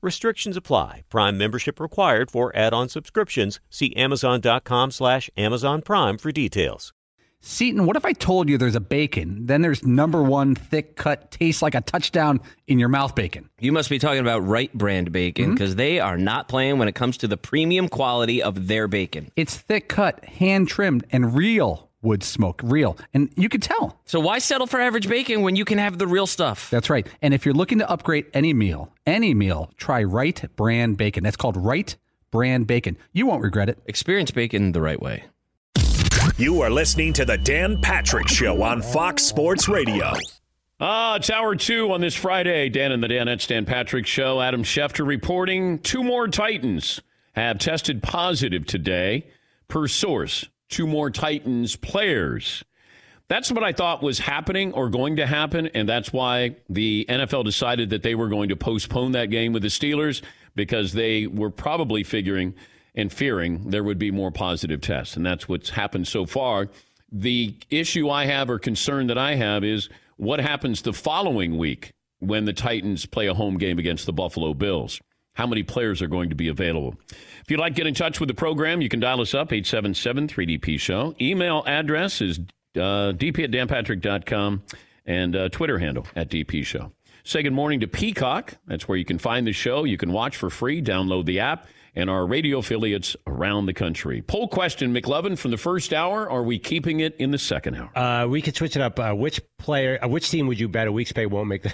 Restrictions apply. Prime membership required for add-on subscriptions. See Amazon.com/Amazon Prime for details. Seton, what if I told you there's a bacon, then there's #1 thick cut, tastes like a touchdown in your mouth bacon? You must be talking about Wright Brand Bacon, because they are not playing when it comes to the premium quality of their bacon. It's thick cut, hand-trimmed, and real wood smoke. Real. And you can tell. So why settle for average bacon when you can have the real stuff? That's right. And if you're looking to upgrade any meal, try Wright Brand Bacon. That's called Wright Brand Bacon. You won't regret it. Experience bacon the right way. You are listening to the Dan Patrick Show on Fox Sports Radio. It's hour two on this Friday. Dan and the Danettes, Dan Patrick Show. Adam Schefter reporting. 2 more Titans have tested positive today, per source. 2 more Titans players. That's what I thought was happening or going to happen, and that's why the NFL decided that they were going to postpone that game with the Steelers, because they were probably figuring and fearing there would be more positive tests, and that's what's happened so far. The issue I have, or concern that I have, is what happens the following week when the Titans play a home game against the Buffalo Bills. How many players are going to be available? If you'd like to get in touch with the program, you can dial us up, 877-3DP-SHOW. Email address is dp@danpatrick.com, and Twitter handle @DPShow. Say good morning to Peacock. That's where you can find the show. You can watch for free, download the app, and our radio affiliates around the country. Poll question, McLovin, from the first hour. Are we keeping it in the second hour? We could switch it up. Which team would you bet a week's pay won't make the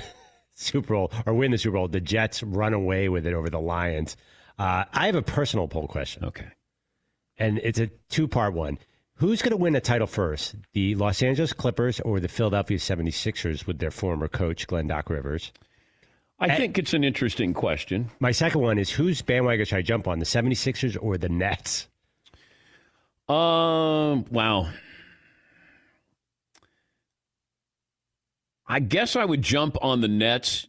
Super Bowl, or win the Super Bowl? The Jets run away with it over the Lions. I have a personal poll question. Okay. And it's a 2-part one. Who's going to win the title first, the Los Angeles Clippers or the Philadelphia 76ers with their former coach, Glenn Doc Rivers? I think it's an interesting question. My second one is, whose bandwagon should I jump on, the 76ers or the Nets? Wow. I guess I would jump on the Nets.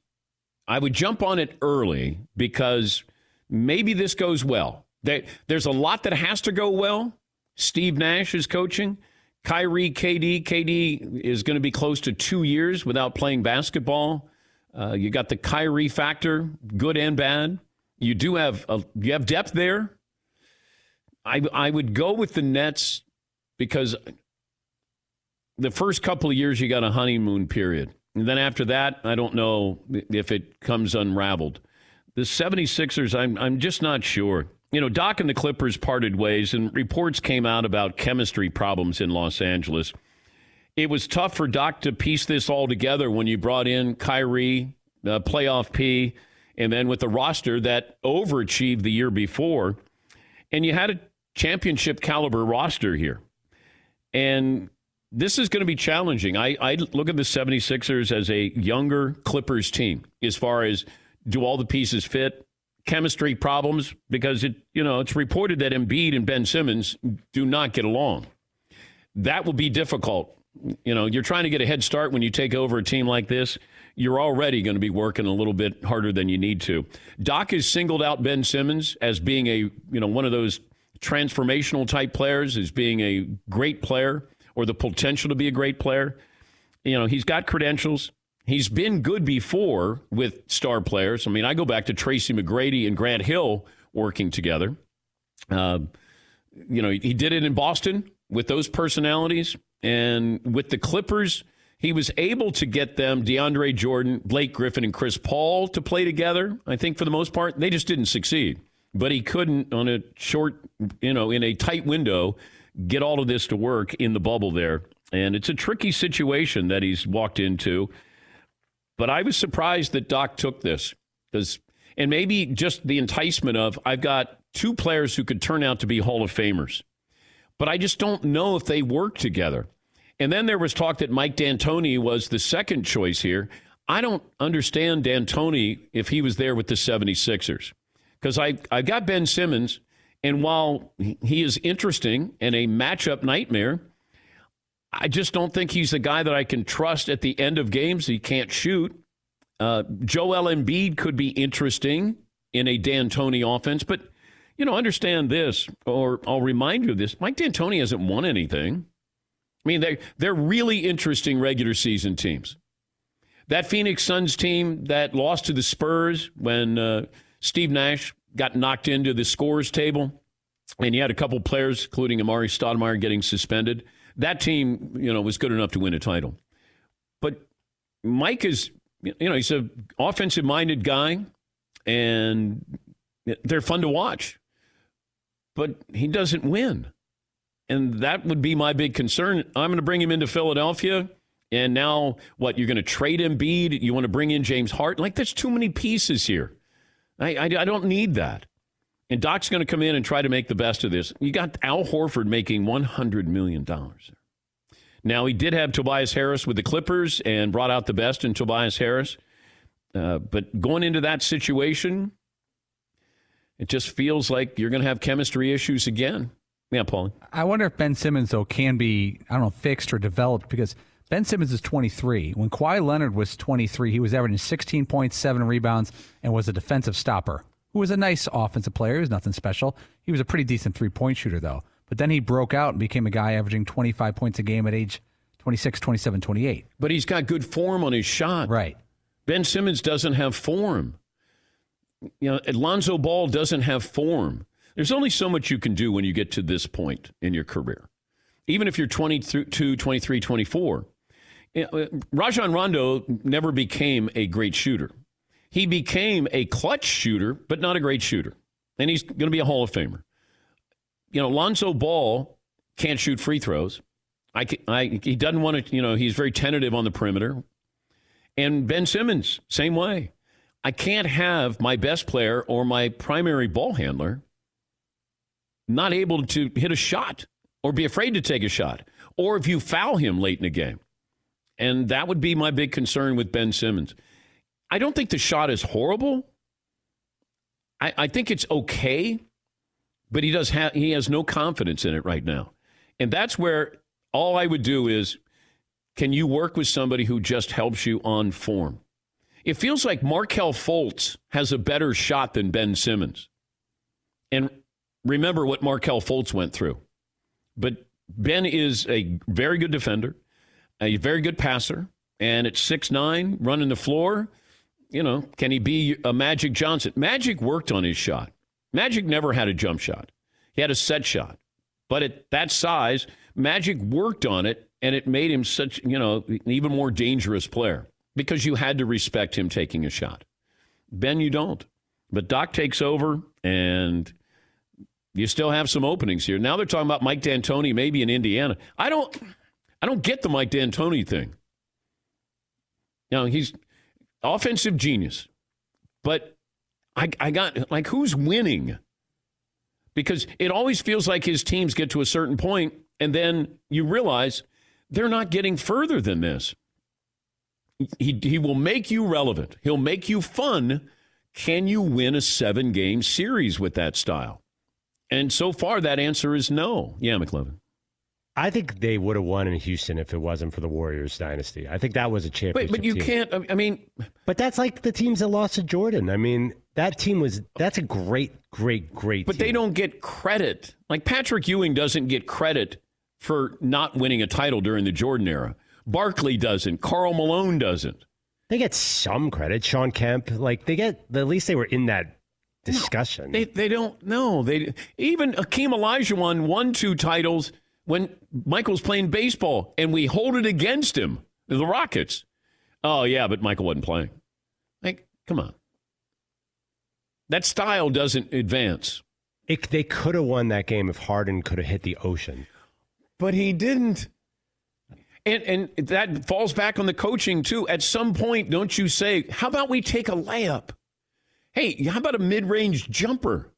I would jump on it early, because maybe this goes well. There's a lot that has to go well. Steve Nash is coaching. Kyrie, KD. KD is going to be close to 2 years without playing basketball. You got the Kyrie factor, good and bad. You do have you have depth there. I would go with the Nets, because the first couple of years, you got a honeymoon period. And then after that, I don't know if it comes unraveled. The 76ers, I'm just not sure. You know, Doc and the Clippers parted ways, and reports came out about chemistry problems in Los Angeles. It was tough for Doc to piece this all together when you brought in Kyrie, playoff P, and then with the roster that overachieved the year before. And you had a championship caliber roster here. And this is going to be challenging. I look at the 76ers as a younger Clippers team, as far as, do all the pieces fit, chemistry problems, because it's reported that Embiid and Ben Simmons do not get along. That will be difficult. You know, you're trying to get a head start when you take over a team like this. You're already going to be working a little bit harder than you need to. Doc has singled out Ben Simmons as being one of those transformational type players, as being a great player, or the potential to be a great player. You know, he's got credentials. He's been good before with star players. I mean, I go back to Tracy McGrady and Grant Hill working together. He did it in Boston with those personalities. And with the Clippers, he was able to get them, DeAndre Jordan, Blake Griffin, and Chris Paul to play together. I think for the most part, they just didn't succeed. But he couldn't, on a short, in a tight window, get all of this to work in the bubble there. And it's a tricky situation that he's walked into. But I was surprised that Doc took this. And maybe just the enticement of, I've got two players who could turn out to be Hall of Famers. But I just don't know if they work together. And then there was talk that Mike D'Antoni was the second choice here. I don't understand D'Antoni if he was there with the 76ers. Because I got Ben Simmons, and while he is interesting and a matchup nightmare, I just don't think he's the guy that I can trust at the end of games. He can't shoot. Joel Embiid could be interesting in a D'Antoni offense, but understand this, or I'll remind you of this. Mike D'Antoni hasn't won anything. I mean, they're really interesting regular season teams. That Phoenix Suns team that lost to the Spurs when Steve Nash got knocked into the scorers table, and you had a couple players, including Amari Stoudemire, getting suspended. That team, was good enough to win a title. But Mike is, he's an offensive-minded guy, and they're fun to watch. But he doesn't win. And that would be my big concern. I'm going to bring him into Philadelphia. And now, what, you're going to trade Embiid? You want to bring in James Harden? Like, there's too many pieces here. I don't need that. And Doc's going to come in and try to make the best of this. You got Al Horford making $100 million. Now, he did have Tobias Harris with the Clippers and brought out the best in Tobias Harris. But going into that situation, it just feels like you're going to have chemistry issues again. Yeah, Paul. I wonder if Ben Simmons, though, can be, fixed or developed, because Ben Simmons is 23. When Kawhi Leonard was 23, he was averaging 16.7 rebounds and was a defensive stopper, who was a nice offensive player. He was nothing special. He was a pretty decent three-point shooter, though. But then he broke out and became a guy averaging 25 points a game at age 26, 27, 28. But he's got good form on his shot. Right. Ben Simmons doesn't have form. Lonzo Ball doesn't have form. There's only so much you can do when you get to this point in your career, even if you're 22, 23, 24. Rajon Rondo never became a great shooter. He became a clutch shooter, but not a great shooter. And he's going to be a Hall of Famer. Lonzo Ball can't shoot free throws. He doesn't want to, he's very tentative on the perimeter. And Ben Simmons, same way. I can't have my best player or my primary ball handler not able to hit a shot or be afraid to take a shot, or if you foul him late in the game. And that would be my big concern with Ben Simmons. I don't think the shot is horrible. I think it's okay, but he has no confidence in it right now. And that's where all I would do is, can you work with somebody who just helps you on form? It feels like Markelle Fultz has a better shot than Ben Simmons. And remember what Markelle Fultz went through. But Ben is a very good defender, a very good passer, and at 6'9", running the floor, can he be a Magic Johnson? Magic worked on his shot. Magic never had a jump shot. He had a set shot. But at that size, Magic worked on it, and it made him such, an even more dangerous player. Because you had to respect him taking a shot. Ben, you don't. But Doc takes over, and you still have some openings here. Now they're talking about Mike D'Antoni maybe in Indiana. I don't get the Mike D'Antoni thing. Now, he's offensive genius. But I got, like, who's winning? Because it always feels like his teams get to a certain point, and then you realize they're not getting further than this. He will make you relevant. He'll make you fun. Can you win a 7-game series with that style? And so far, that answer is no. Yeah, McLovin. I think they would have won in Houston if it wasn't for the Warriors dynasty. I think that was a championship But you team. Can't, I mean. But that's like the teams that lost to Jordan. I mean, that team was, that's a great, great, great but team. But they don't get credit. Like, Patrick Ewing doesn't get credit for not winning a title during the Jordan era. Barkley doesn't. Karl Malone doesn't. They get some credit. Sean Kemp, like, they get, at least they were in that discussion. No, they don't know. Even Akeem Olajuwon won 2 titles when Michael was playing baseball and we hold it against him, the Rockets. Oh, yeah, but Michael wasn't playing. Like, come on. That style doesn't advance. They could have won that game if Harden could have hit the ocean. But he didn't. And that falls back on the coaching, too. At some point, don't you say, how about we take a layup? Hey, how about a mid-range jumper?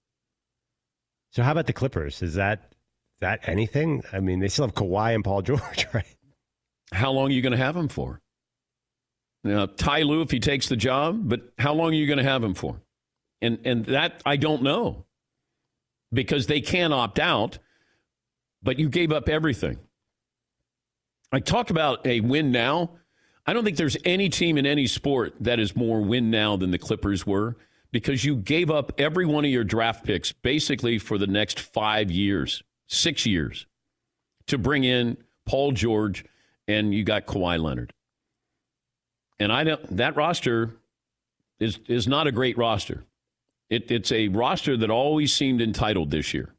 So how about the Clippers? Is that anything? I mean, they still have Kawhi and Paul George, right? How long are you going to have him for? Now, Ty Lue, if he takes the job, but how long are you going to have him for? And that, I don't know. Because they can opt out, but you gave up everything. I talk about a win now. I don't think there's any team in any sport that is more win now than the Clippers were, because you gave up every one of your draft picks basically for the next 5 years, 6 years, to bring in Paul George, and you got Kawhi Leonard. And I don't, that roster is not a great roster. It's a roster that always seemed entitled this year.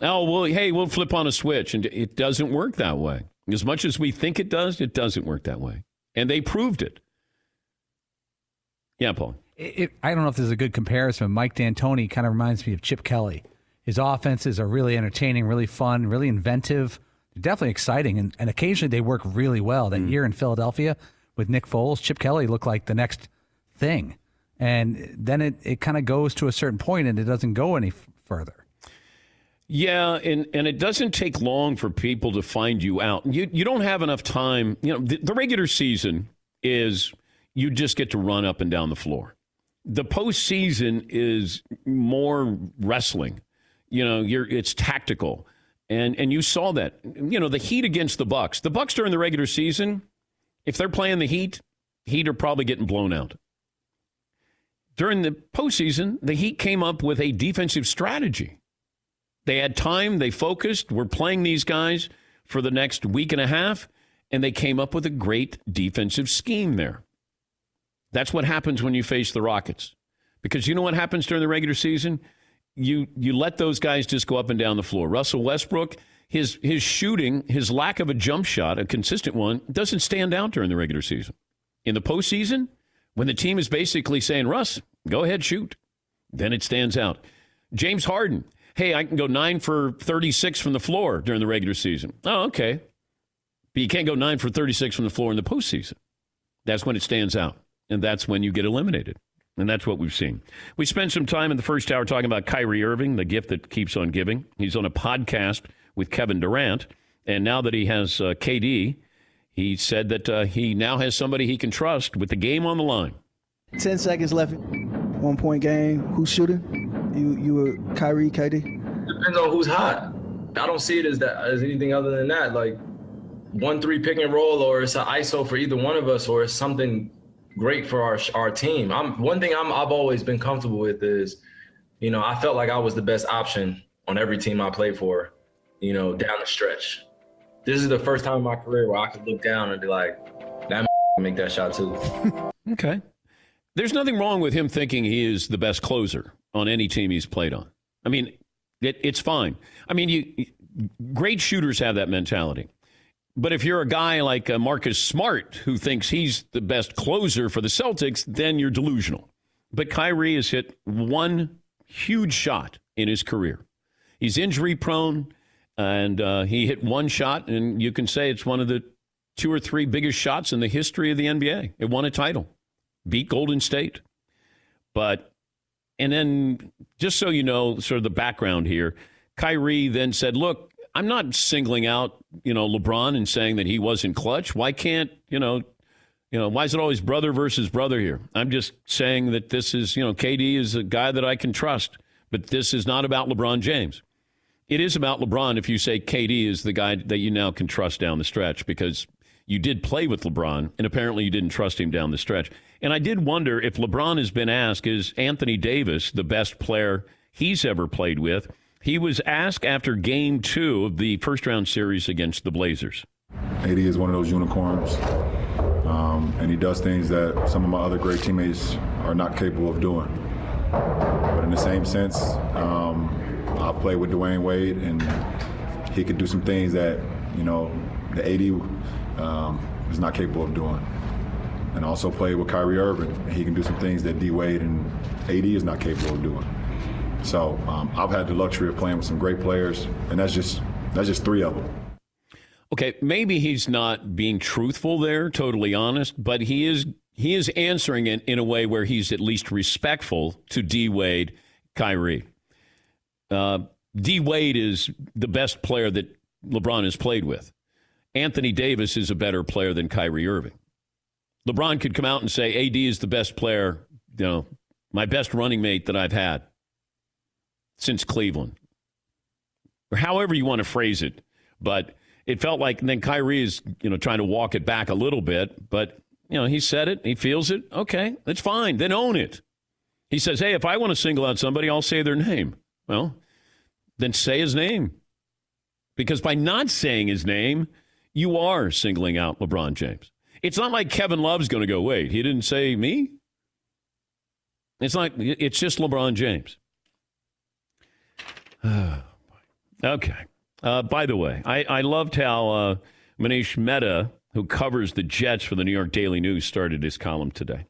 Oh, well, hey, we'll flip on a switch. And it doesn't work that way. As much as we think it does, it doesn't work that way. And they proved it. Yeah, Paul. I don't know if this is a good comparison. Mike D'Antoni kind of reminds me of Chip Kelly. His offenses are really entertaining, really fun, really inventive, definitely exciting. And occasionally they work really well. That year in Philadelphia with Nick Foles, Chip Kelly looked like the next thing. And then it kind of goes to a certain point, and it doesn't go any further. Yeah, and it doesn't take long for people to find you out. You don't have enough time. You know, the regular season is you just get to run up and down the floor. The postseason is more wrestling. You know, it's tactical, and you saw that. You know, the Heat against the Bucks. The Bucks during the regular season, if they're playing the Heat are probably getting blown out. During the postseason, the Heat came up with a defensive strategy. They had time, they focused, we're playing these guys for the next week and a half, and they came up with a great defensive scheme there. That's what happens when you face the Rockets. Because you know what happens during the regular season? You let those guys just go up and down the floor. Russell Westbrook, his shooting, his lack of a jump shot, a consistent one, doesn't stand out during the regular season. In the postseason, when the team is basically saying, Russ, go ahead, shoot, then it stands out. James Harden, hey, I can go 9 for 36 from the floor during the regular season. Oh, okay. But you can't go 9 for 36 from the floor in the postseason. That's when it stands out, and that's when you get eliminated, and that's what we've seen. We spent some time in the first hour talking about Kyrie Irving, the gift that keeps on giving. He's on a podcast with Kevin Durant, and now that he has KD, he said that he now has somebody he can trust with the game on the line. 10 seconds left. 1-point game. Who's shooting? You Kyrie, KD? Depends on who's hot. I don't see it as anything other than that. Like 1-3 pick and roll, or it's an ISO for either one of us, or it's something great for our team. One thing I've always been comfortable with is, you know, I felt like I was the best option on every team I played for, you know, down the stretch. This is the first time in my career where I could look down and be like, that can make that shot too. Okay. There's nothing wrong with him thinking he is the best closer on any team he's played on. I mean, it's fine. I mean, great shooters have that mentality. But if you're a guy like Marcus Smart who thinks he's the best closer for the Celtics, then you're delusional. But Kyrie has hit one huge shot in his career. He's injury prone. And he hit one shot, and you can say it's one of the 2 or 3 biggest shots in the history of the NBA. It won a title, beat Golden State. And then, just so you know, sort of the background here, Kyrie then said, look, I'm not singling out, you know, LeBron and saying that he wasn't clutch. Why can't, you know, why is it always brother versus brother here? I'm just saying that this is, you know, KD is a guy that I can trust, but this is not about LeBron James. It is about LeBron if you say KD is the guy that you now can trust down the stretch, because you did play with LeBron, and apparently you didn't trust him down the stretch. And I did wonder if LeBron has been asked, is Anthony Davis the best player he's ever played with? He was asked after Game 2 of the first-round series against the Blazers. AD is one of those unicorns, and he does things that some of my other great teammates are not capable of doing. But in the same sense, I played with Dwayne Wade, and he could do some things that, you know, the AD is not capable of doing. And also play with Kyrie Irving, and he can do some things that D Wade and AD is not capable of doing. So I've had the luxury of playing with some great players, and that's just three of them. Okay, maybe he's not being truthful there, totally honest, but he is answering it in a way where he's at least respectful to D Wade, Kyrie. D Wade is the best player that LeBron has played with. Anthony Davis is a better player than Kyrie Irving. LeBron could come out and say, AD is the best player, you know, my best running mate that I've had since Cleveland. Or however you want to phrase it. But it felt like, and then Kyrie is, you know, trying to walk it back a little bit. But, you know, he said it. He feels it. Okay, that's fine. Then own it. He says, hey, if I want to single out somebody, I'll say their name. Well, then say his name. Because by not saying his name, you are singling out LeBron James. It's not like Kevin Love's going to go, wait, he didn't say me? It's just LeBron James. Okay. By the way, I loved how Manish Mehta, who covers the Jets for the New York Daily News, started his column today.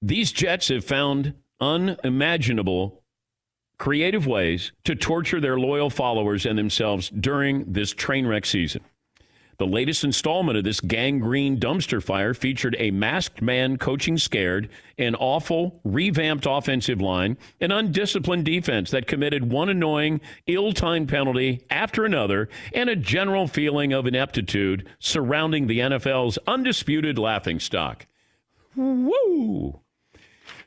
These Jets have found unimaginable creative ways to torture their loyal followers and themselves during this train wreck season. The latest installment of this gangrene dumpster fire featured a masked man coaching scared, an awful, revamped offensive line, an undisciplined defense that committed one annoying, ill-timed penalty after another, and a general feeling of ineptitude surrounding the NFL's undisputed laughingstock. Woo!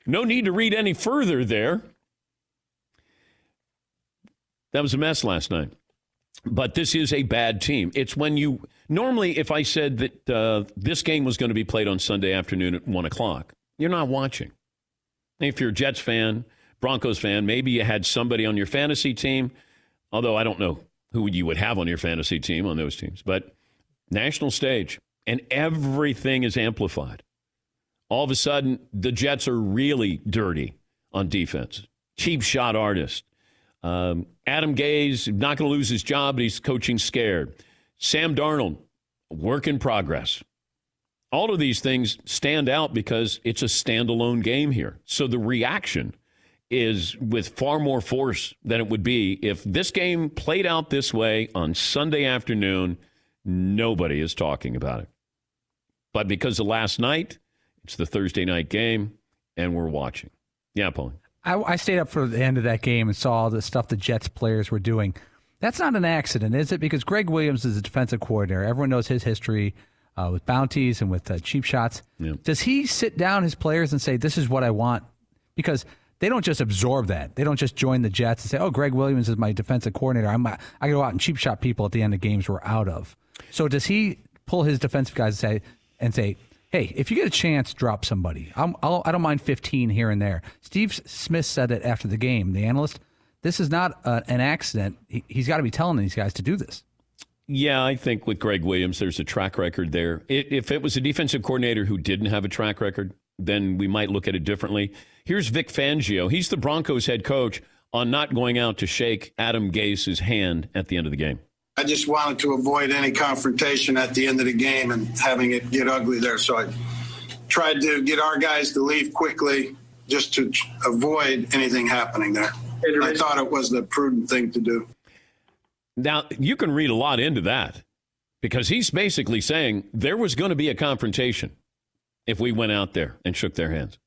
No need to read any further there. That was a mess last night. But this is a bad team. It's when you normally, if I said that this game was going to be played on Sunday afternoon at 1 o'clock, you're not watching. If you're a Jets fan, Broncos fan, maybe you had somebody on your fantasy team. Although I don't know who you would have on your fantasy team on those teams, but national stage and everything is amplified. All of a sudden, the Jets are really dirty on defense. Cheap shot artist. Adam Gase, not going to lose his job, but he's coaching scared. Sam Darnold, work in progress. All of these things stand out because it's a standalone game here. So the reaction is with far more force than it would be if this game played out this way on Sunday afternoon. Nobody is talking about it. But because of last night, it's the Thursday night game, and we're watching. Yeah, Pauline. I stayed up for the end of that game and saw all the stuff the Jets players were doing. That's not an accident, is it? Because Greg Williams is a defensive coordinator. Everyone knows his history with bounties and with cheap shots. Yeah. Does he sit down his players and say, this is what I want? Because they don't just absorb that. They don't just join the Jets and say, oh, Greg Williams is my defensive coordinator. I go out and cheap shot people at the end of games we're out of. So does he pull his defensive guys and say, hey, if you get a chance, drop somebody. I don't mind 15 here and there. Steve Smith said it after the game, the analyst. This is not an accident. He's got to be telling these guys to do this. Yeah, I think with Greg Williams, there's a track record there. If it was a defensive coordinator who didn't have a track record, then we might look at it differently. Here's Vic Fangio. He's the Broncos head coach on not going out to shake Adam Gase's hand at the end of the game. I just wanted to avoid any confrontation at the end of the game and having it get ugly there. So I tried to get our guys to leave quickly just to avoid anything happening there. I thought it was the prudent thing to do. Now, you can read a lot into that because he's basically saying there was going to be a confrontation if we went out there and shook their hands.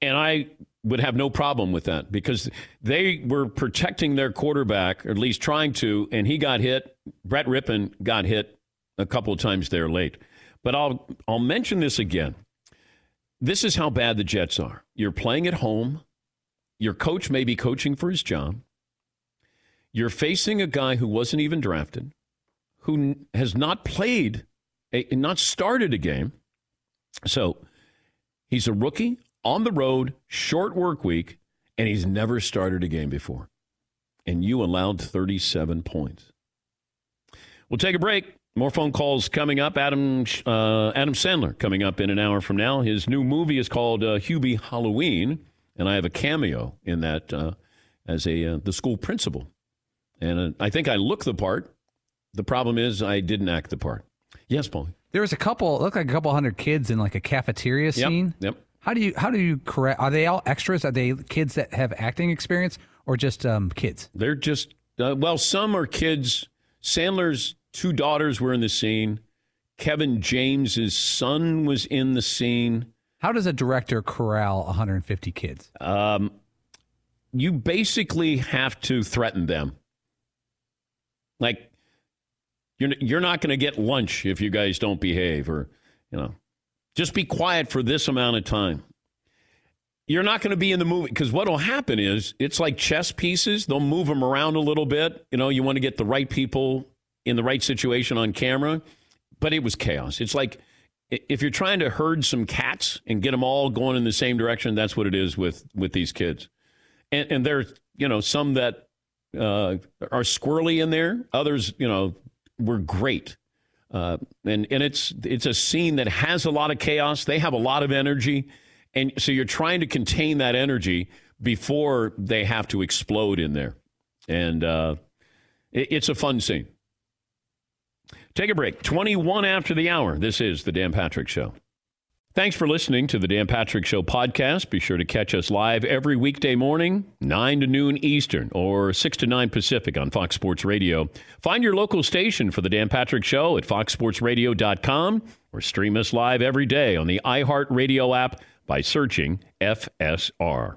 And I would have no problem with that because they were protecting their quarterback, or at least trying to, and he got hit. Brett Rippon got hit a couple of times there late. But I'll mention this again. This is how bad the Jets are. You're playing at home. Your coach may be coaching for his job. You're facing a guy who wasn't even drafted, who has not played, not started a game. So he's a rookie. On the road, short work week, and he's never started a game before. And you allowed 37 points. We'll take a break. More phone calls coming up. Adam Sandler coming up in an hour from now. His new movie is called Hubie Halloween, and I have a cameo in that as the school principal And I think I look the part. The problem is I didn't act the part. Yes, Paul. There was a couple, looked like a couple hundred kids in like a cafeteria scene. Yep. How do you correct? Are they all extras? Are they kids that have acting experience or just kids? They're just, well, some are kids. Sandler's two daughters were in the scene. Kevin James's son was in the scene. How does a director corral 150 kids? You basically have to threaten them. Like, you're not going to get lunch if you guys don't behave, or, you know, just be quiet for this amount of time. You're not going to be in the movie, because what will happen is it's like chess pieces. They'll move them around a little bit. You know, you want to get the right people in the right situation on camera, but it was chaos. It's like if you're trying to herd some cats and get them all going in the same direction, that's what it is with these kids. And there's, you know, some that are squirrely in there. Others, you know, were great. And it's a scene that has a lot of chaos. They have a lot of energy. And so you're trying to contain that energy before they have to explode in there. And it's a fun scene. Take a break. 21 after the hour. This is The Dan Patrick Show. Thanks for listening to the Dan Patrick Show podcast. Be sure to catch us live every weekday morning, 9 to noon Eastern, or 6 to 9 Pacific on Fox Sports Radio. Find your local station for the Dan Patrick Show at foxsportsradio.com, or stream us live every day on the iHeartRadio app by searching FSR.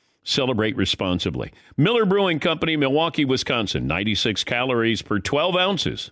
Celebrate responsibly. Miller Brewing Company, Milwaukee, Wisconsin. 96 calories per 12 ounces.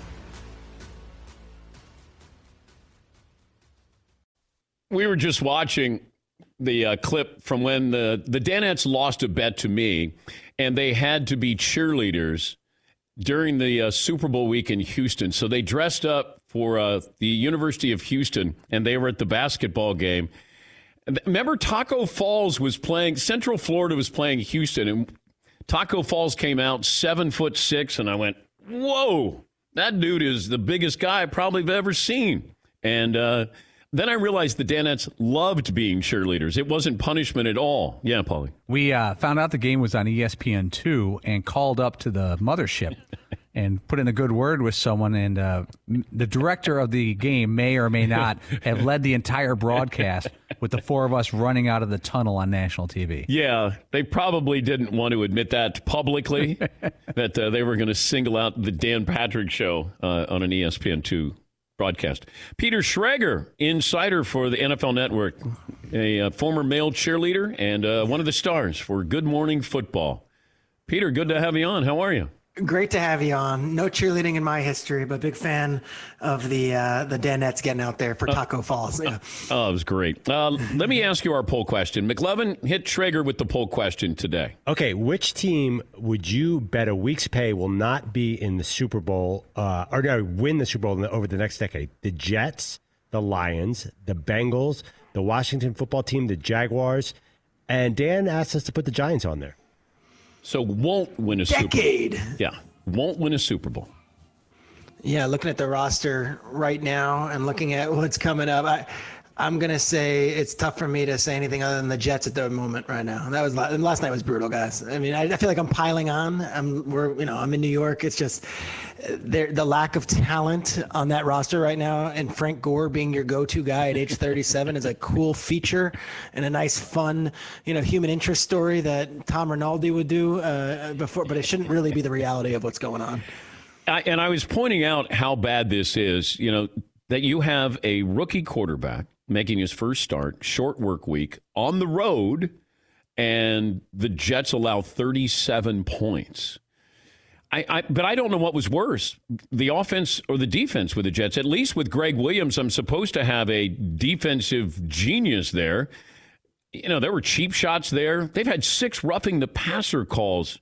We were just watching the clip from when the Danettes lost a bet to me, and they had to be cheerleaders during the Super Bowl week in Houston. So they dressed up for the University of Houston, and they were at the basketball game. Remember, Taco Falls was playing, Central Florida was playing Houston, and Taco Falls came out 7'6", and I went, whoa, that dude is the biggest guy I probably have ever seen. And then I realized the Danettes loved being cheerleaders. It wasn't punishment at all. Yeah, Paulie. We found out the game was on ESPN2 and called up to the mothership and put in a good word with someone. And the director of the game may or may not have led the entire broadcast with the four of us running out of the tunnel on national TV. Yeah, they probably didn't want to admit that publicly, that they were going to single out the Dan Patrick Show on an ESPN2 broadcast. Peter Schrager, insider for the NFL Network, a former male cheerleader and one of the stars for Good Morning Football. Peter, good to have you on. How are you? Great to have you on. No cheerleading in my history, but big fan of the Danettes getting out there for Taco Falls. Yeah. Oh, it was great. Let me ask you our poll question. McLevin hit Schrager with the poll question today. Okay, which team would you bet a week's pay will not be in the Super Bowl, or no, win the Super Bowl over the next decade? The Jets, the Lions, the Bengals, the Washington football team, the Jaguars, and Dan asked us to put the Giants on there. So won't win a decade. Super Bowl. Yeah, won't win a Super Bowl. Yeah, looking at the roster right now and looking at what's coming up, I'm going to say it's tough for me to say anything other than the Jets at the moment right now. That was last night was brutal, guys. I mean, I feel like I'm piling on. I'm in New York. It's just the lack of talent on that roster right now, and Frank Gore being your go-to guy at age 37 is a cool feature and a nice, fun, human interest story that Tom Rinaldi would do before, but it shouldn't really be the reality of what's going on. I was pointing out how bad this is, that you have a rookie quarterback making his first start, short work week, on the road, and the Jets allow 37 points. But I don't know what was worse, the offense or the defense with the Jets. At least with Greg Williams, I'm supposed to have a defensive genius there. There were cheap shots there. They've had 6 roughing the passer calls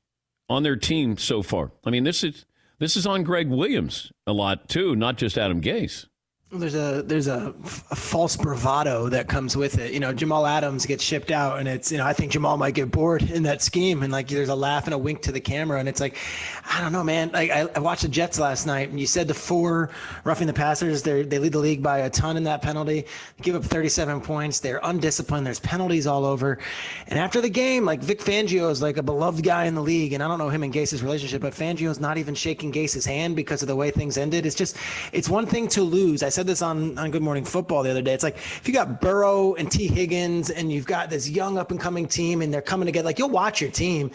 on their team so far. I mean, this is on Greg Williams a lot, too, not just Adam Gase. There's a false bravado that comes with it. Jamal Adams gets shipped out, and it's, I think Jamal might get bored in that scheme. And there's a laugh and a wink to the camera. And it's like, I don't know, man. I watched the Jets last night, and you said the 4 roughing the passers, they lead the league by a ton in that penalty. They give up 37 points. They're undisciplined. There's penalties all over. And after the game, Vic Fangio is a beloved guy in the league. And I don't know him and Gase's relationship, but Fangio's not even shaking Gase's hand because of the way things ended. It's one thing to lose. I said this on Good Morning Football the other day. It's like if you got Burrow and T. Higgins and you've got this young up-and-coming team and they're coming together, you'll watch your team.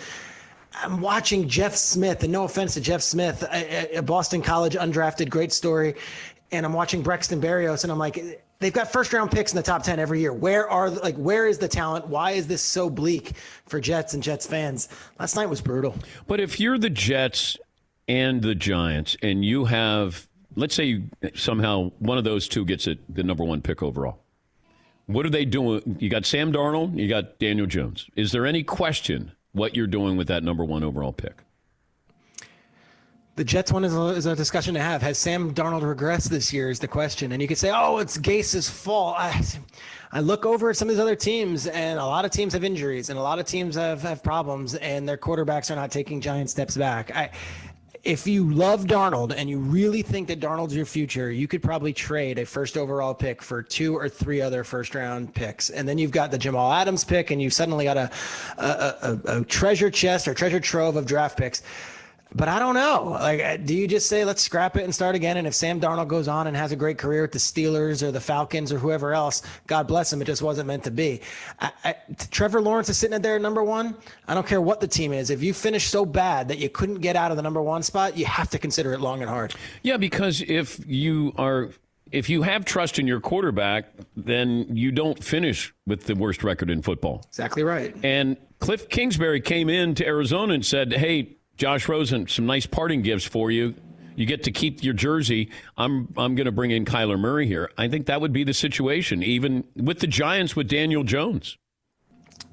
I'm watching Jeff Smith, and no offense to Jeff Smith, a Boston College undrafted, great story, and I'm watching Braxton Berrios, and I'm like, they've got first-round picks in the top 10 every year. Where is the talent? Why is this so bleak for Jets and Jets fans? Last night was brutal. But if you're the Jets and the Giants and you have – let's say somehow one of those two gets the number 1 pick overall. What are they doing? You got Sam Darnold, you got Daniel Jones. Is there any question what you're doing with that number 1 overall pick? The Jets one is a discussion to have. Has Sam Darnold regressed this year is the question. And you could say, oh, it's Gase's fault. I look over at some of these other teams, and a lot of teams have injuries, and a lot of teams have problems, and their quarterbacks are not taking giant steps back. If you love Darnold and you really think that Darnold's your future, you could probably trade a first overall pick for 2 or 3 other first round picks. And then you've got the Jamal Adams pick, and you've suddenly got a treasure chest or treasure trove of draft picks. But I don't know. Do you just say, let's scrap it and start again? And if Sam Darnold goes on and has a great career with the Steelers or the Falcons or whoever else, God bless him. It just wasn't meant to be. Trevor Lawrence is sitting there at number 1. I don't care what the team is. If you finish so bad that you couldn't get out of the number 1 spot, you have to consider it long and hard. Yeah, because if you have trust in your quarterback, then you don't finish with the worst record in football. Exactly right. And Cliff Kingsbury came in to Arizona and said, hey, Josh Rosen, some nice parting gifts for you. You get to keep your jersey. I'm going to bring in Kyler Murray here. I think that would be the situation, even with the Giants with Daniel Jones.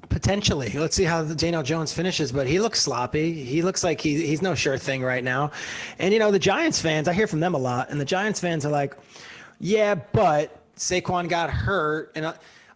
Potentially. Let's see how Daniel Jones finishes, but he looks sloppy. He looks like he's no sure thing right now. And, the Giants fans, I hear from them a lot, and the Giants fans are like, yeah, but Saquon got hurt. And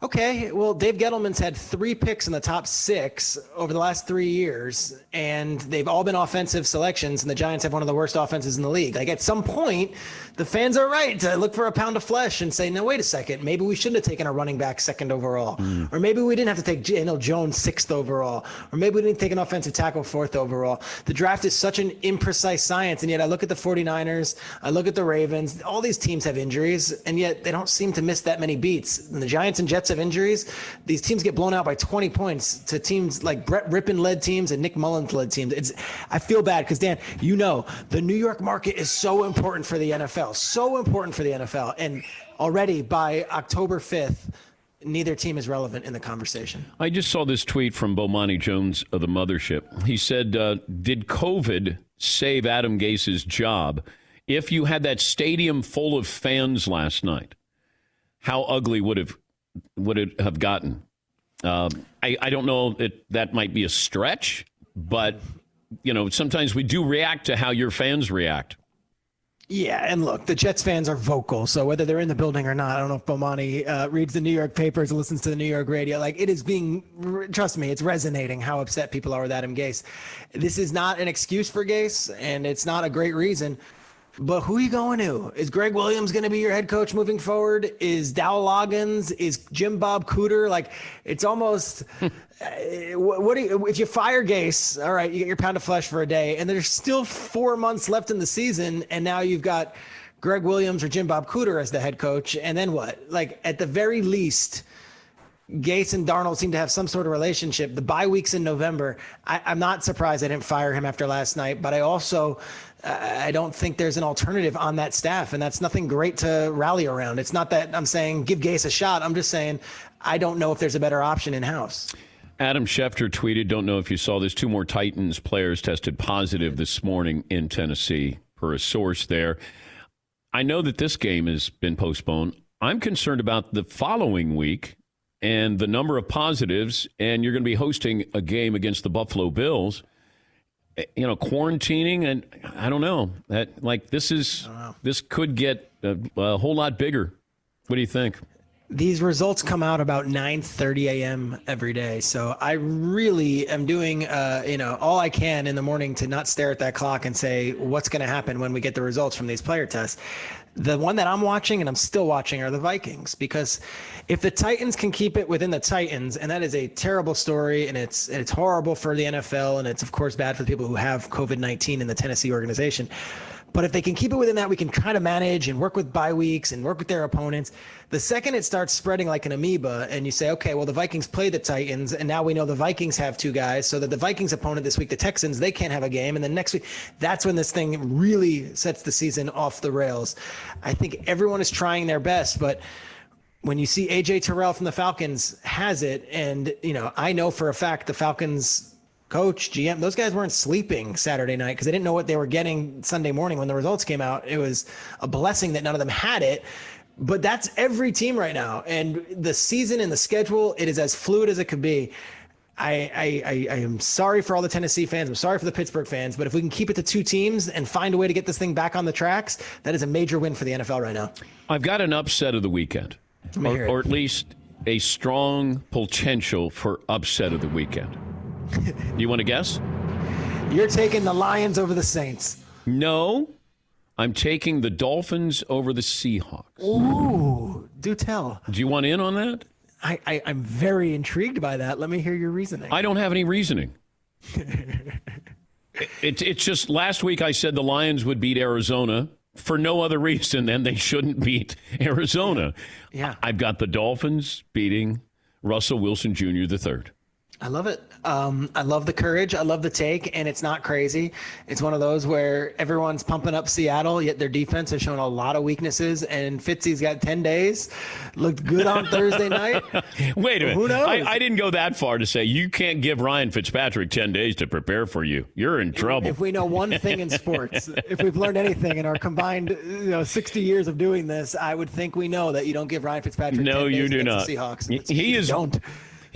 Okay, well, Dave Gettleman's had 3 picks in the top 6 over the last 3 years, and they've all been offensive selections, and the Giants have one of the worst offenses in the league. Like, at some point, the fans are right to look for a pound of flesh and say, no, wait a second, maybe we shouldn't have taken a running back 2nd overall, or maybe we didn't have to take Daniel Jones 6th overall, or maybe we didn't take an offensive tackle 4th overall. The draft is such an imprecise science, and yet I look at the 49ers, I look at the Ravens, all these teams have injuries, and yet they don't seem to miss that many beats. And the Giants and Jets of injuries, these teams get blown out by 20 points to teams like Brett Rippon led teams and Nick Mullins led teams. I feel bad because, Dan, you know, the New York market is so important for the NFL, so important for the NFL. And already by October 5th, neither team is relevant in the conversation. I just saw this tweet from Bomani Jones of the Mothership. He said, did COVID save Adam Gase's job if you had that stadium full of fans last night? How ugly would it have gotten? I don't know. That might be a stretch, but, you know, sometimes we do react to how your fans react. Yeah, and look, the Jets fans are vocal, so whether they're in the building or not, I don't know if Bomani reads the New York papers, listens to the New York radio. Like, it is being, trust me, it's resonating how upset people are with Adam Gase. This is not an excuse for Gase, and it's not a great reason. But who are you going to? Is Greg Williams going to be your head coach moving forward? Is Dow Loggins? Is Jim Bob Cooter? Like, it's almost, what do you, if you fire Gase, all right, you get your pound of flesh for a day, and there's still 4 months left in the season, and now you've got Greg Williams or Jim Bob Cooter as the head coach, and then what? Like, at the very least, Gase and Darnold seem to have some sort of relationship. The bye week's in November. I'm not surprised I didn't fire him after last night, but I also, I don't think there's an alternative on that staff, and that's nothing great to rally around. It's not that I'm saying give Gase a shot. I'm just saying I don't know if there's a better option in-house. Adam Schefter tweeted, don't know if you saw this, 2 more Titans players tested positive this morning in Tennessee, per a source there. I know that this game has been postponed. I'm concerned about the following week and the number of positives, and you're going to be hosting a game against the Buffalo Bills. You know, quarantining, and I don't know. That, like, this could get a whole lot bigger. What do you think? These results come out about 9:30 a.m. every day, so I really am doing, all I can in the morning to not stare at that clock and say what's going to happen when we get the results from these player tests. The one that I'm watching and I'm still watching are the Vikings, because if the Titans can keep it within the Titans, and that is a terrible story, and it's horrible for the NFL, and it's of course bad for the people who have COVID-19 in the Tennessee organization. But if they can keep it within that, we can try to manage and work with bye weeks and work with their opponents. The second it starts spreading like an amoeba and you say, okay, well, the Vikings play the Titans, and now we know the Vikings have 2 guys, so that the Vikings opponent this week, the Texans, they can't have a game. And then next week, that's when this thing really sets the season off the rails. I think everyone is trying their best, but when you see AJ Terrell from the Falcons has it, and, you know, I know for a fact the Falcons coach, GM, those guys weren't sleeping Saturday night because they didn't know what they were getting Sunday morning when the results came out. It was a blessing that none of them had it. But that's every team right now. And the season and the schedule, it is as fluid as it could be. I am sorry for all the Tennessee fans. I'm sorry for the Pittsburgh fans. But if we can keep it to 2 teams and find a way to get this thing back on the tracks, that is a major win for the NFL right now. I've got an upset of the weekend, or at least a strong potential for upset of the weekend. Do you want to guess? You're taking the Lions over the Saints. No, I'm taking the Dolphins over the Seahawks. Ooh, do tell. Do you want in on that? I'm very intrigued by that. Let me hear your reasoning. I don't have any reasoning. It's just last week I said the Lions would beat Arizona for no other reason than they shouldn't beat Arizona. Yeah. I've got the Dolphins beating Russell Wilson Jr. the 3rd. I love it. I love the courage. I love the take, and it's not crazy. It's one of those where everyone's pumping up Seattle, yet their defense has shown a lot of weaknesses, and Fitzy's got 10 days. Looked good on Thursday night. Wait a minute. Who knows? I didn't go that far to say you can't give Ryan Fitzpatrick 10 days to prepare for you. You're in trouble. If we know one thing in sports, if we've learned anything in our combined 60 years of doing this, I would think we know that you don't give Ryan Fitzpatrick 10 days against the Seahawks. He is... Don't.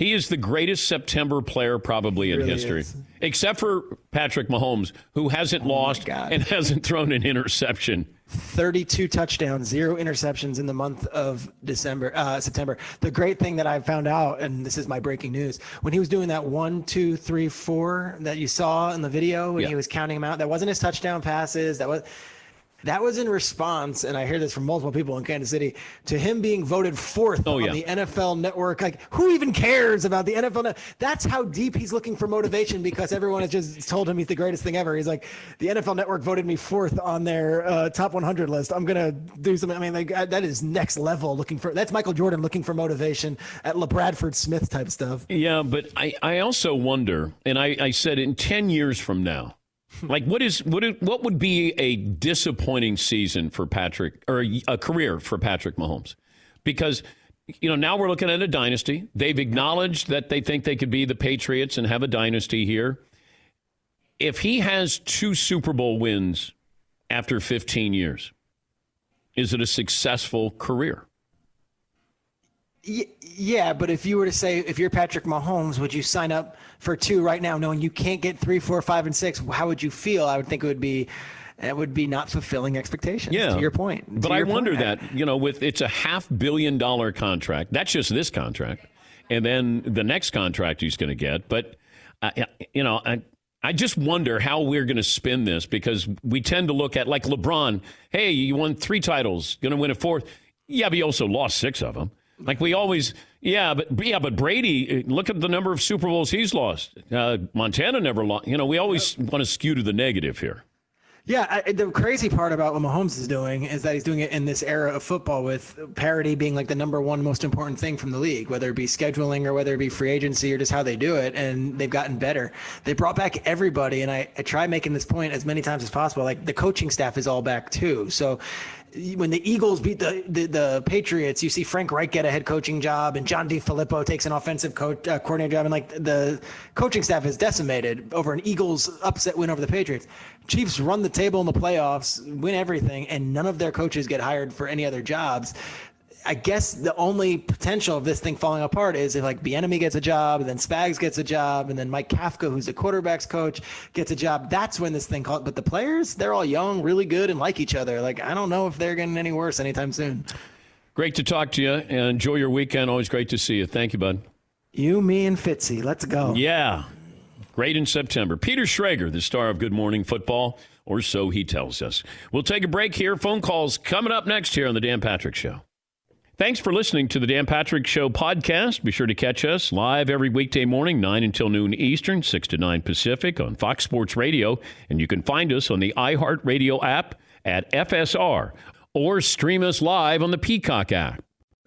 He is the greatest September player probably in history, except for Patrick Mahomes, who hasn't lost and hasn't thrown an interception. 32 touchdowns, 0 interceptions in the month of September. The great thing that I found out, and this is my breaking news, when he was doing that 1, 2, 3, 4 that you saw in the video, when he was counting them out, that wasn't his touchdown passes. That was in response, and I hear this from multiple people in Kansas City, to him being voted 4th on the NFL Network. Like, who even cares about the NFL Network? That's how deep he's looking for motivation, because everyone has just told him he's the greatest thing ever. He's like, the NFL Network voted me 4th on their top 100 list. I'm going to do something. I mean, that is next level looking for – that's Michael Jordan looking for motivation at LeBradford Smith type stuff. Yeah, but I also wonder, and I said in 10 years from now, like, what would be a disappointing season for Patrick, or a career for Patrick Mahomes? Because, you know, now we're looking at a dynasty. They've acknowledged that they think they could be the Patriots and have a dynasty here. If he has 2 Super Bowl wins after 15 years, is it a successful career? Yeah, but if you were to say, if you're Patrick Mahomes, would you sign up for 2 right now, knowing you can't get 3, 4, 5, and 6? How would you feel? I would think it would be not fulfilling expectations. Yeah, to your point. But I wonder that, you know, with it's a $500 million contract. That's just this contract, and then the next contract he's going to get. But you know, I just wonder how we're going to spin this, because we tend to look at, like, LeBron. Hey, you won 3 titles, going to win a 4th. Yeah, but he also lost 6 of them. Like, we always, but Brady, look at the number of Super Bowls he's lost. Montana never lost. You know, we always want to skew to the negative here. Yeah, the crazy part about what Mahomes is doing is that he's doing it in this era of football, with parity being like the #1 most important thing from the league, whether it be scheduling or whether it be free agency or just how they do it. And they've gotten better. They brought back everybody. And I try making this point as many times as possible. Like, the coaching staff is all back too. So when the Eagles beat the Patriots, you see Frank Reich get a head coaching job, and John DeFilippo takes an offensive coordinator job, and like the coaching staff is decimated over an Eagles upset win over the Patriots. Chiefs run the table in the playoffs, win everything, and none of their coaches get hired for any other jobs. I guess the only potential of this thing falling apart is if, like, Bieniemy gets a job, and then Spags gets a job, and then Mike Kafka, who's the quarterback's coach, gets a job. That's when this thing called. But the players, they're all young, really good, and like each other. Like, I don't know if they're getting any worse anytime soon. Great to talk to you, and enjoy your weekend. Always great to see you. Thank you, bud. You, me, and Fitzy. Let's go. Yeah. Great in September. Peter Schrager, the star of Good Morning Football, or so he tells us. We'll take a break here. Phone calls coming up next here on The Dan Patrick Show. Thanks for listening to the Dan Patrick Show podcast. Be sure to catch us live every weekday morning, 9 until noon Eastern, 6 to 9 Pacific on Fox Sports Radio. And you can find us on the iHeartRadio app at FSR, or stream us live on the Peacock app.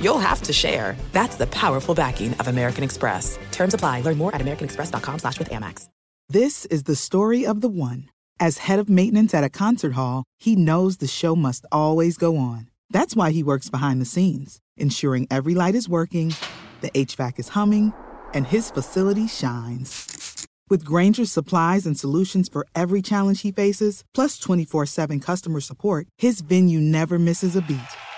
you'll have to share. That's the powerful backing of American Express. Terms apply. Learn more at americanexpress.com/withAmex. This is the story of the one. As head of maintenance at a concert hall, he knows the show must always go on. That's why he works behind the scenes, ensuring every light is working, the HVAC is humming, and his facility shines. With Grainger's supplies and solutions for every challenge he faces, plus 24/7 customer support, his venue never misses a beat.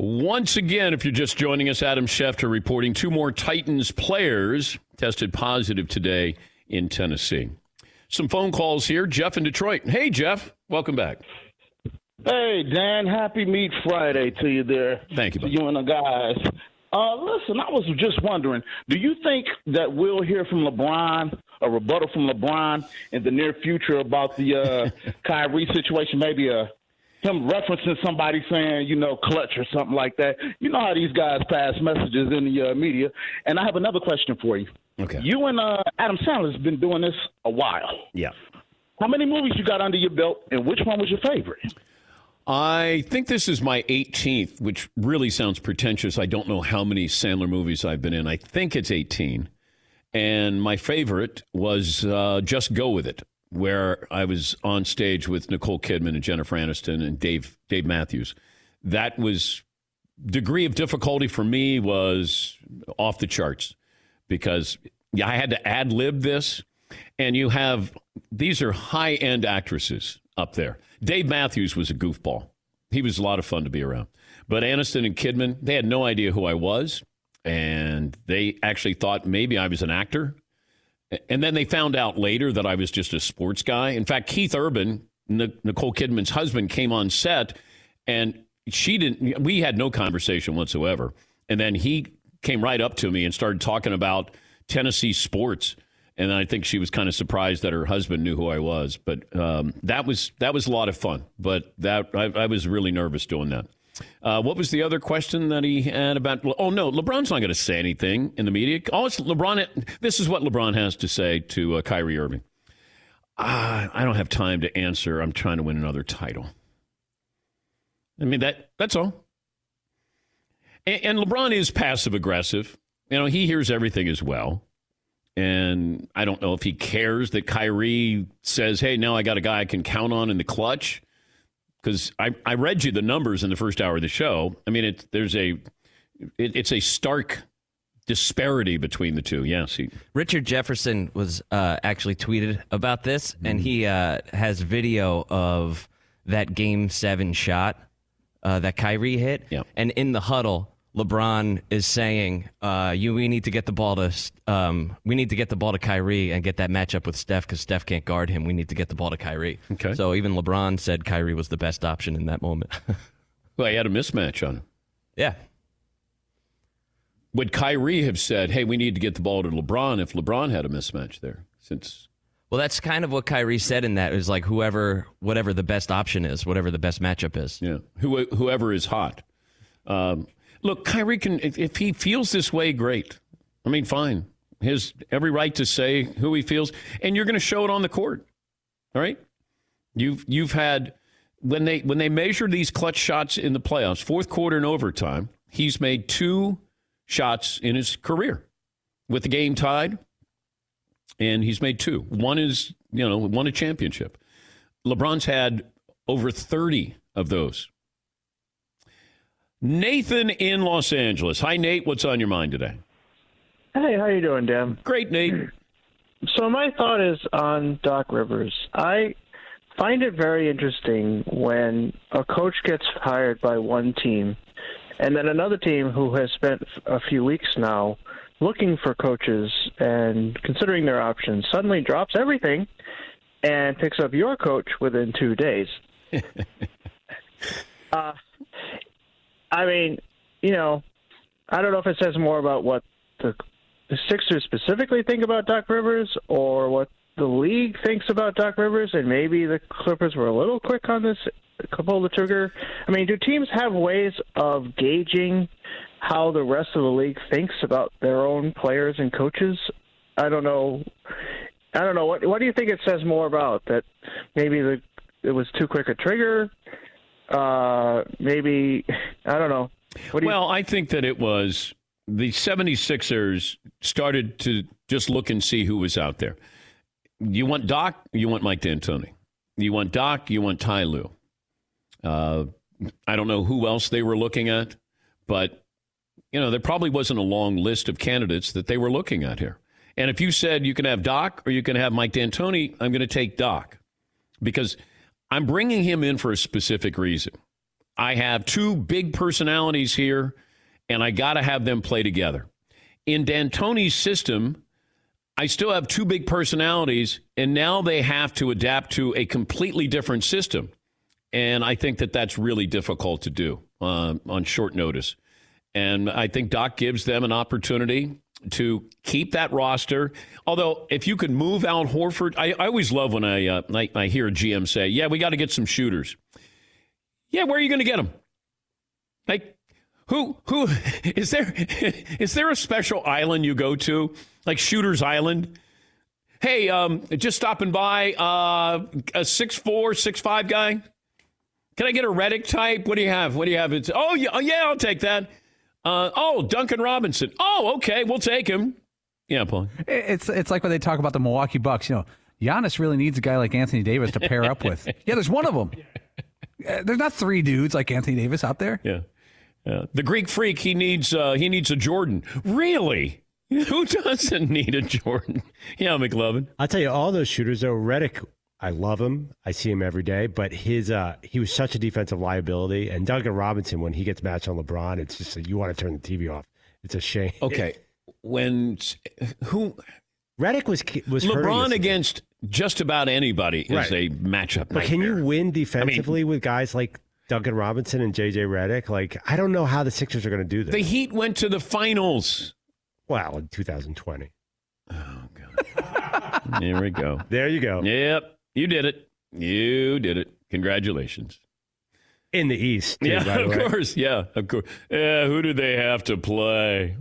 Once again, if you're just joining us, Adam Schefter reporting two more Titans players tested positive today in Tennessee. Some phone calls here. Jeff in Detroit. Hey, Jeff. Welcome back. Hey, Dan. Happy Meat Friday to you there. Thank you. To you and the guys. Listen, I was just wondering, do you think that we'll hear from LeBron, a rebuttal from LeBron in the near future about the Kyrie situation, maybe him referencing somebody saying, you know, clutch or something like that? You know how these guys pass messages in the media. And I have another question for you. Okay. You and Adam Sandler's been doing this a while. Yeah. How many movies you got under your belt, and which one was your favorite? I think this is my 18th, which really sounds pretentious. I don't know how many Sandler movies I've been in. I think it's 18. And my favorite was Just Go With It, where I was on stage with Nicole Kidman and Jennifer Aniston and Dave Matthews. That was, degree of difficulty for me was off the charts, because I had to ad-lib this, and you have, these are high-end actresses up there. Dave Matthews was a goofball. He was a lot of fun to be around. But Aniston and Kidman, they had no idea who I was, and they actually thought maybe I was an actor. And then they found out later that I was just a sports guy. In fact, Keith Urban, Nicole Kidman's husband, came on set, and we had no conversation whatsoever. And then he came right up to me and started talking about Tennessee sports. And I think she was kind of surprised that her husband knew who I was. But that was a lot of fun. But I was really nervous doing that. What was the other question that he had about? Oh, no, LeBron's not going to say anything in the media. This is what LeBron has to say to Kyrie Irving. I don't have time to answer. I'm trying to win another title. I mean, that's all. And LeBron is passive-aggressive. You know, he hears everything as well. And I don't know if he cares that Kyrie says, hey, now I got a guy I can count on in the clutch. Because I read you the numbers in the first hour of the show. I mean, it's a stark disparity between the two. Yes, Richard Jefferson was actually tweeted about this, and he has video of that Game 7 shot that Kyrie hit. Yeah. And in the huddle, LeBron is saying, we need to get the ball to Kyrie and get that matchup with Steph, because Steph can't guard him. We need to get the ball to Kyrie. Okay. So even LeBron said Kyrie was the best option in that moment. Well, he had a mismatch on him. Yeah. Would Kyrie have said, hey, we need to get the ball to LeBron, if LeBron had a mismatch there? Well, that's kind of what Kyrie said in that. It was like whatever the best option is, whatever the best matchup is. Yeah. Whoever is hot. Look, Kyrie can, if he feels this way, great. I mean, fine. His every right to say who he feels, and you're going to show it on the court. All right? You've had, when they measure these clutch shots in the playoffs, fourth quarter and overtime, he's made 2 shots in his career with the game tied, and he's made 2. One is, won a championship. LeBron's had over 30 of those. Nathan in Los Angeles. Hi, Nate. What's on your mind today? Hey, how you doing, Dan? Great, Nate. So my thought is on Doc Rivers. I find it very interesting when a coach gets hired by one team and then another team who has spent a few weeks now looking for coaches and considering their options suddenly drops everything and picks up your coach within 2 days. I mean, I don't know if it says more about what the Sixers specifically think about Doc Rivers or what the league thinks about Doc Rivers, and maybe the Clippers were a little quick on this, pull the trigger. I mean, do teams have ways of gauging how the rest of the league thinks about their own players and coaches? I don't know. What do you think it says more about? That maybe it was too quick a trigger? Maybe, I don't know. I think that it was the 76ers started to just look and see who was out there. You want Doc, you want Mike D'Antoni. You want Doc, you want Ty Lue. I don't know who else they were looking at, but, you know, there probably wasn't a long list of candidates that they were looking at here. And if you said you can have Doc or you can have Mike D'Antoni, I'm going to take Doc because I'm bringing him in for a specific reason. I have two big personalities here, and I got to have them play together. In D'Antoni's system, I still have two big personalities, and now they have to adapt to a completely different system. And I think that that's really difficult to do on short notice. And I think Doc gives them an opportunity to keep that roster. Although, if you could move Al Horford, I always love when I hear a GM say, yeah, we got to get some shooters. Yeah, where are you going to get them? Like, who is there a special island you go to? Like Shooter's Island? Hey, just stopping by, a 6'4", 6'5" guy? Can I get a Reddick type? What do you have? It's, oh, yeah, I'll take that. Duncan Robinson. Oh, okay, we'll take him. Yeah, Paul. It's like when they talk about the Milwaukee Bucks. You know, Giannis really needs a guy like Anthony Davis to pair up with. Yeah, there's one of them. There's not three dudes like Anthony Davis out there. Yeah. The Greek Freak, he needs a Jordan. Really? Who doesn't need a Jordan? Yeah, McLovin. I'll tell you, all those shooters, though, Reddick, I love him. I see him every day. But he was such a defensive liability. And Duncan Robinson, when he gets matched on LeBron, it's just you want to turn the TV off. It's a shame. Okay. Reddick was LeBron against just about anybody is a matchup. But can you win defensively with guys like Duncan Robinson and J.J. Reddick? Like, I don't know how the Sixers are going to do this. The Heat went to the finals. Well, in 2020. Oh, God. There we go. There you go. Yep. You did it. Congratulations. In the East, too, by the way. Course. Yeah, of course. Yeah, who do they have to play?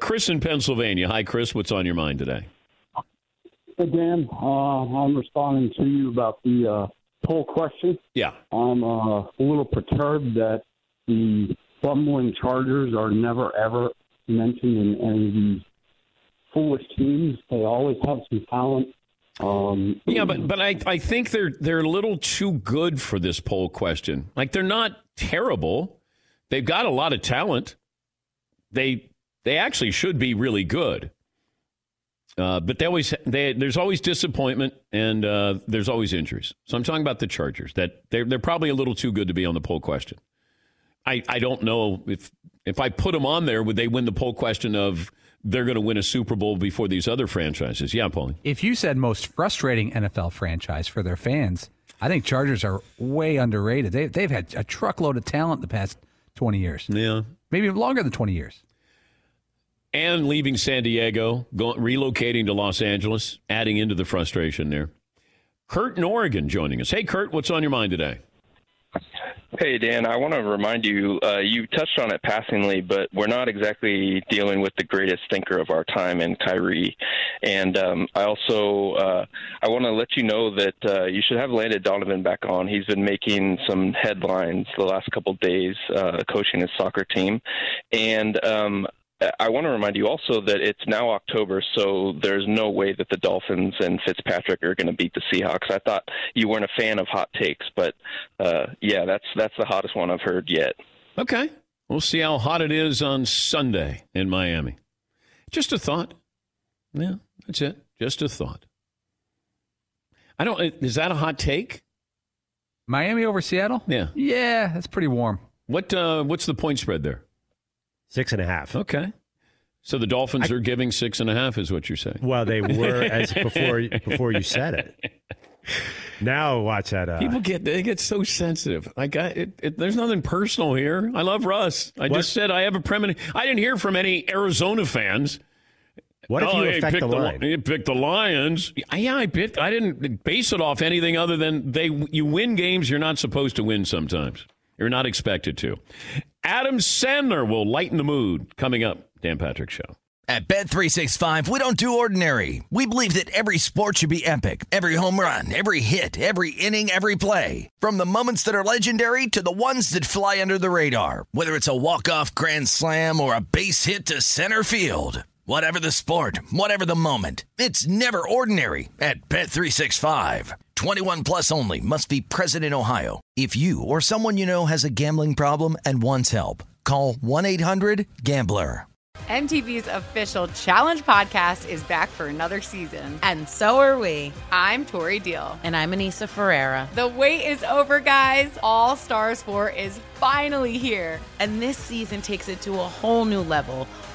Chris in Pennsylvania. Hi, Chris. What's on your mind today? Hey, Dan. I'm responding to you about the poll question. Yeah. I'm a little perturbed that the bumbling Chargers are never, ever mentioned in any of these foolish teams. They always have some talent. But I think they're a little too good for this poll question. Like, they're not terrible. They've got a lot of talent. They actually should be really good. But there's always disappointment and there's always injuries. So I'm talking about the Chargers. That they're probably a little too good to be on the poll question. I don't know if I put them on there, would they win the poll question of they're going to win a Super Bowl before these other franchises? Yeah, Paulie. If you said most frustrating NFL franchise for their fans, I think Chargers are way underrated. They've had a truckload of talent the past 20 years. Yeah. Maybe longer than 20 years. And leaving San Diego, relocating to Los Angeles, adding into the frustration there. Kurt in Oregon joining us. Hey, Kurt, what's on your mind today? Hey, Dan, I want to remind you, you touched on it passingly, but we're not exactly dealing with the greatest thinker of our time in Kyrie. And I want to let you know that you should have Landon Donovan back on. He's been making some headlines the last couple of days coaching his soccer team. And I want to remind you also that it's now October, so there's no way that the Dolphins and Fitzpatrick are going to beat the Seahawks. I thought you weren't a fan of hot takes, but that's the hottest one I've heard yet. Okay. We'll see how hot it is on Sunday in Miami. Just a thought. Yeah, that's it. Just a thought. Is that a hot take? Miami over Seattle? Yeah. Yeah, that's pretty warm. What's the point spread there? 6.5. Okay. So the Dolphins are giving 6.5 is what you're saying. Well, they were as before you said it. Now watch that. People get so sensitive. Like there's nothing personal here. I love Russ. I just said I have a premonition. I didn't hear from any Arizona fans. What if you affect the line? You picked the Lions. Yeah, I didn't base it off anything other than you win games you're not supposed to win sometimes. You're not expected to. Adam Sandler will lighten the mood coming up. Dan Patrick Show. At Bet365, we don't do ordinary. We believe that every sport should be epic. Every home run, every hit, every inning, every play. From the moments that are legendary to the ones that fly under the radar. Whether it's a walk-off grand slam or a base hit to center field. Whatever the sport, whatever the moment, it's never ordinary at Bet365. 21 plus only. Must be present in Ohio. If you or someone you know has a gambling problem and wants help, call 1-800-GAMBLER. MTV's official Challenge podcast is back for another season. And so are we. I'm Tori Deal. And I'm Anissa Ferreira. The wait is over, guys. All Stars 4 is finally here. And this season takes it to a whole new level.